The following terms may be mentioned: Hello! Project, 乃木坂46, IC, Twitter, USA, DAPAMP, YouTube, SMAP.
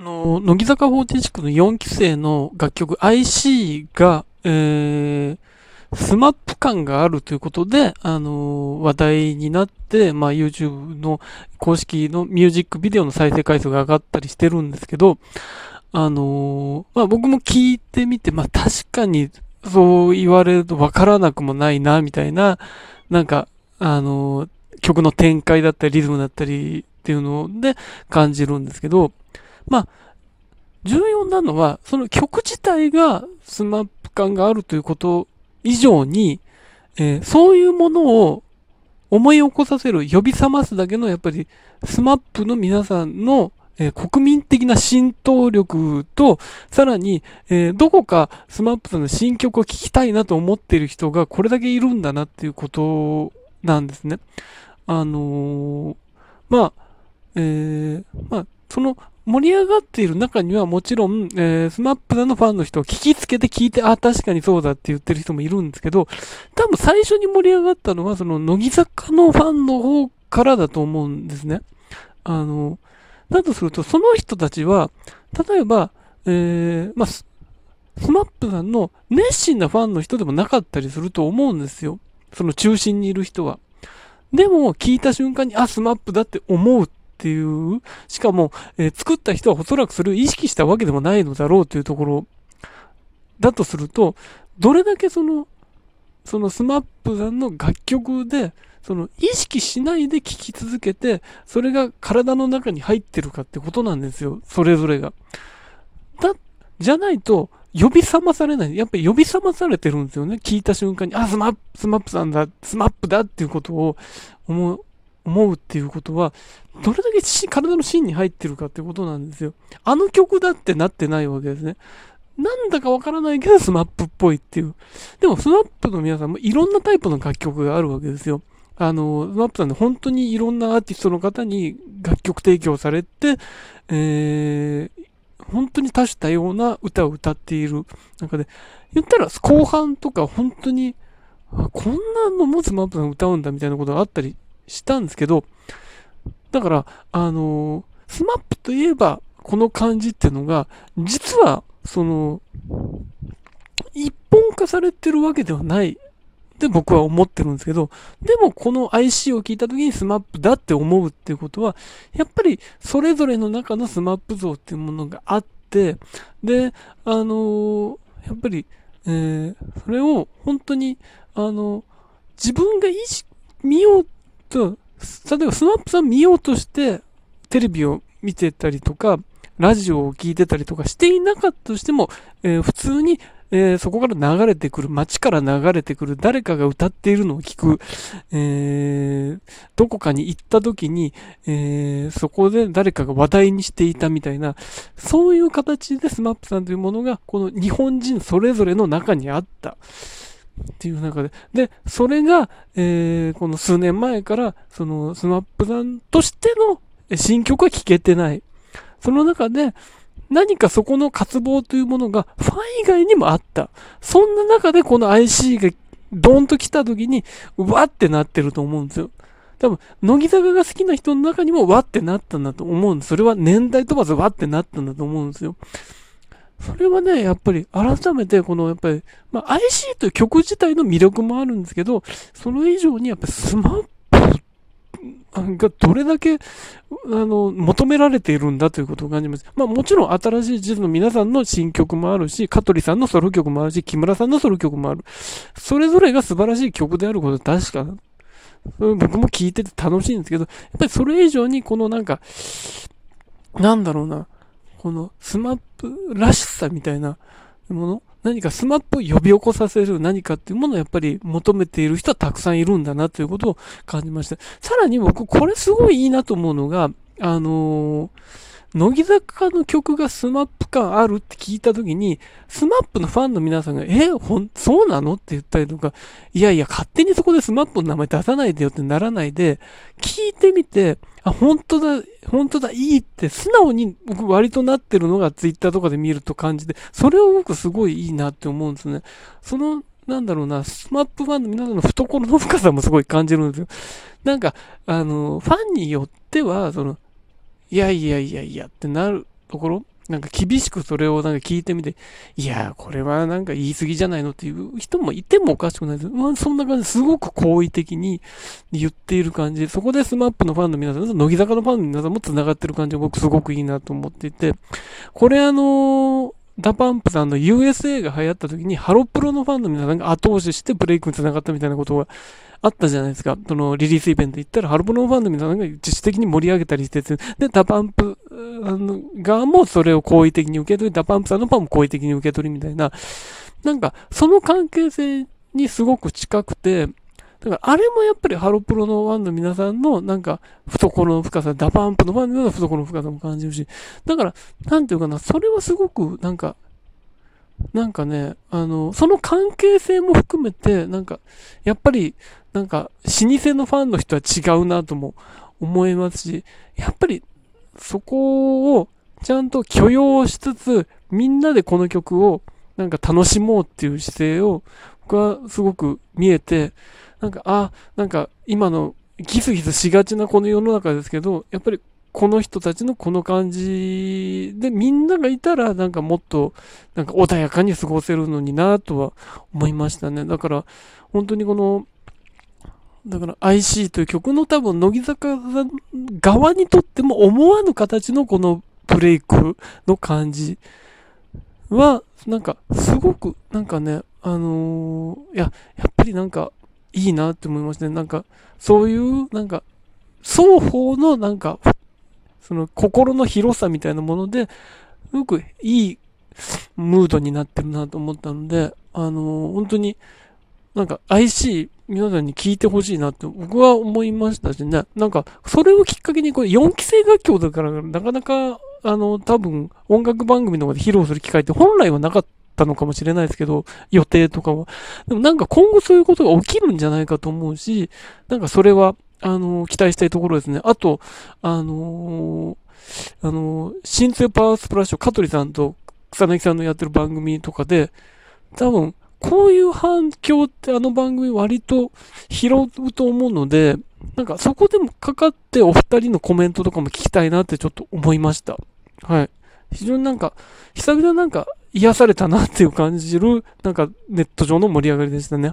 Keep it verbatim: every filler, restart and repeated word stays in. の、乃木坂フォーティーシックスのよんきせいの楽曲 アイシー が、えー、スマップ 感があるということで、あのー、話題になって、まあ、YouTube の公式のミュージックビデオの再生回数が上がったりしてるんですけど、あのー、まあ、僕も聞いてみて、まあ、確かにそう言われるとわからなくもないな、みたいな、なんか、あのー、曲の展開だったり、リズムだったりっていうので感じるんですけど、まあ、重要なのは、その曲自体がスマップ 感があるということ以上に、えー、そういうものを思い起こさせる、呼び覚ますだけのやっぱりスマップ の皆さんの、えー、国民的な浸透力と、さらに、えー、どこかスマップ さんの新曲を聴きたいなと思っている人がこれだけいるんだなっていうことなんですね。あのー、まあ、えー、まあ、その、盛り上がっている中にはもちろん、えー、スマップ さんのファンの人を聞きつけて聞いて、あ、確かにそうだって言ってる人もいるんですけど、多分最初に盛り上がったのは、その、乃木坂のファンの方からだと思うんですね。あの、だとすると、その人たちは、例えば、えー、まあ、スマップ さんの熱心なファンの人でもなかったりすると思うんですよ。その中心にいる人は。でも、聞いた瞬間に、あ、スマップ だって思うっていう、しかも、えー、作った人はおそらくそれを意識したわけでもないのだろうというところだとすると、どれだけその、そのスマップ さんの楽曲で、その意識しないで聴き続けて、それが体の中に入ってるかってことなんですよ、それぞれが。だ、じゃないと、呼び覚まされない。やっぱり呼び覚まされてるんですよね。聴いた瞬間に、あ、スマップ、スマップ さんだ、スマップ だっていうことを思う。思うっていうことは、どれだけ体の芯に入ってるかってことなんですよ。あの曲だってなってないわけですね。なんだかわからないけどスマップ っぽいっていう。でもスマップ の皆さんもいろんなタイプの楽曲があるわけですよ。あの、スマップ さんで本当にいろんなアーティストの方に楽曲提供されて、えー、本当に多種多様な歌を歌っている中で、言ったら後半とか本当に、こんなのもスマップ さん歌うんだみたいなことがあったりしたんですけど、だから、あのー、スマップ といえばこの感じっていうのが、実は、その、一本化されてるわけではないって僕は思ってるんですけど、でもこの アイシー を聞いた時にスマップ だって思うっていうことは、やっぱりそれぞれの中のスマップ 像っていうものがあって、で、あのー、やっぱり、えー、それを本当に、あのー、自分が意識、見ようと、例えばスマップ さん見ようとしてテレビを見てたりとかラジオを聞いてたりとかしていなかったとしても、えー、普通に、えー、そこから流れてくる、街から流れてくる誰かが歌っているのを聞く、えー、どこかに行った時に、えー、そこで誰かが話題にしていたみたいな、そういう形でスマップ さんというものがこの日本人それぞれの中にあったっていう中で、で、それが、えー、この数年前から、その、スマップ さんとしての新曲は聴けてない。その中で、何かそこの渇望というものが、ファン以外にもあった。そんな中で、この アイシー が、ドンと来た時に、わってなってると思うんですよ。多分、乃木坂が好きな人の中にも、わってなったんだと思うんです。それは年代問わず、わってなったんだと思うんですよ。それはね、やっぱり改めてこのやっぱり、まあ、アイシー という曲自体の魅力もあるんですけど、それ以上にやっぱりスマップ がどれだけあの求められているんだということを感じます。まあもちろん新しい地図の皆さんの新曲もあるし、香取さんのソロ曲もあるし、木村さんのソロ曲もある。それぞれが素晴らしい曲であることは確かな。僕も聴いてて楽しいんですけど、やっぱりそれ以上にこのなんか、なんだろうな。このスマップ らしさみたいなもの、何かスマップ を呼び起こさせる何かっていうものをやっぱり求めている人はたくさんいるんだなということを感じました。さらに僕これすごいいいなと思うのが、あのー、乃木坂の曲がスマップ 感あるって聞いたときに、スマップ のファンの皆さんが、え、ほん、そうなのって言ったりとか、いやいや勝手にそこでスマップ の名前出さないでよってならないで、聞いてみて、あ、本当だ、本当だ、いいって素直に僕割となってるのがツイッターとかで見ると感じて、それを僕すごいいいなって思うんですね。その、なんだろうな、スマップ ファンの皆さんの懐の深さもすごい感じるんですよ。なんか、あの、ファンによっては、その、いやいやいやいやってなる、ところ、なんか厳しくそれをなんか聞いてみて、いやーこれはなんか言い過ぎじゃないのっていう人もいてもおかしくないです。まあそんな感じ、すごく好意的に言っている感じで、そこでスマップのファンの皆さん、乃木坂のファンの皆さんも繋がってる感じが僕すごくいいなと思っていて、これあのー、ダパンプさんの ユーエスエー が流行った時にハロプロのファンの皆さんが後押ししてブレイクに繋がったみたいなことがあったじゃないですか。そのリリースイベント行ったらハロプロのファンの皆さんが自主的に盛り上げたりしてて、でダパンプ側もそれを好意的に受け取り、ダパンプさんのファンも好意的に受け取りみたいな、なんかその関係性にすごく近くて、だからあれもやっぱりハロプロのファンの皆さんのなんか懐の深さ、ダパンプのファンの懐の深さも感じるし、だからなんていうかな、それはすごくなんかなんかね、あのその関係性も含めてなんかやっぱりなんか老舗のファンの人は違うなとも思いますし、やっぱりそこをちゃんと許容しつつ、みんなでこの曲をなんか楽しもうっていう姿勢を僕はすごく見えて、なんかあなんか今のギスギスしがちなこの世の中ですけど、やっぱりこの人たちのこの感じでみんながいたらなんかもっとなんか穏やかに過ごせるのになとは思いましたね。だから本当にこのだから アイシー という曲の多分乃木坂側にとっても思わぬ形のこのブレイクの感じはなんかすごくなんかね、あのー、いややっぱりなんかいいなって思いましたね。なんかそういうなんか双方のなんかその心の広さみたいなものですごくいいムードになってるなと思ったので、あのー、本当になんか アイシー皆さんに聞いてほしいなって僕は思いましたしね。なんかそれをきっかけにこれよんき生楽曲だからなかなかあの多分音楽番組の方で披露する機会って本来はなかったのかもしれないですけど、予定とかはでもなんか今後そういうことが起きるんじゃないかと思うし、なんかそれはあの期待したいところですね。あとあのー、あの新生パワースプラッシュを香取さんと草薙さんのやってる番組とかで多分こういう反響ってあの番組割と拾うと思うので、なんかそこでもかかってお二人のコメントとかも聞きたいなってちょっと思いました。はい。非常になんか、久々なんか癒されたなっていう感じる、なんかネット上の盛り上がりでしたね。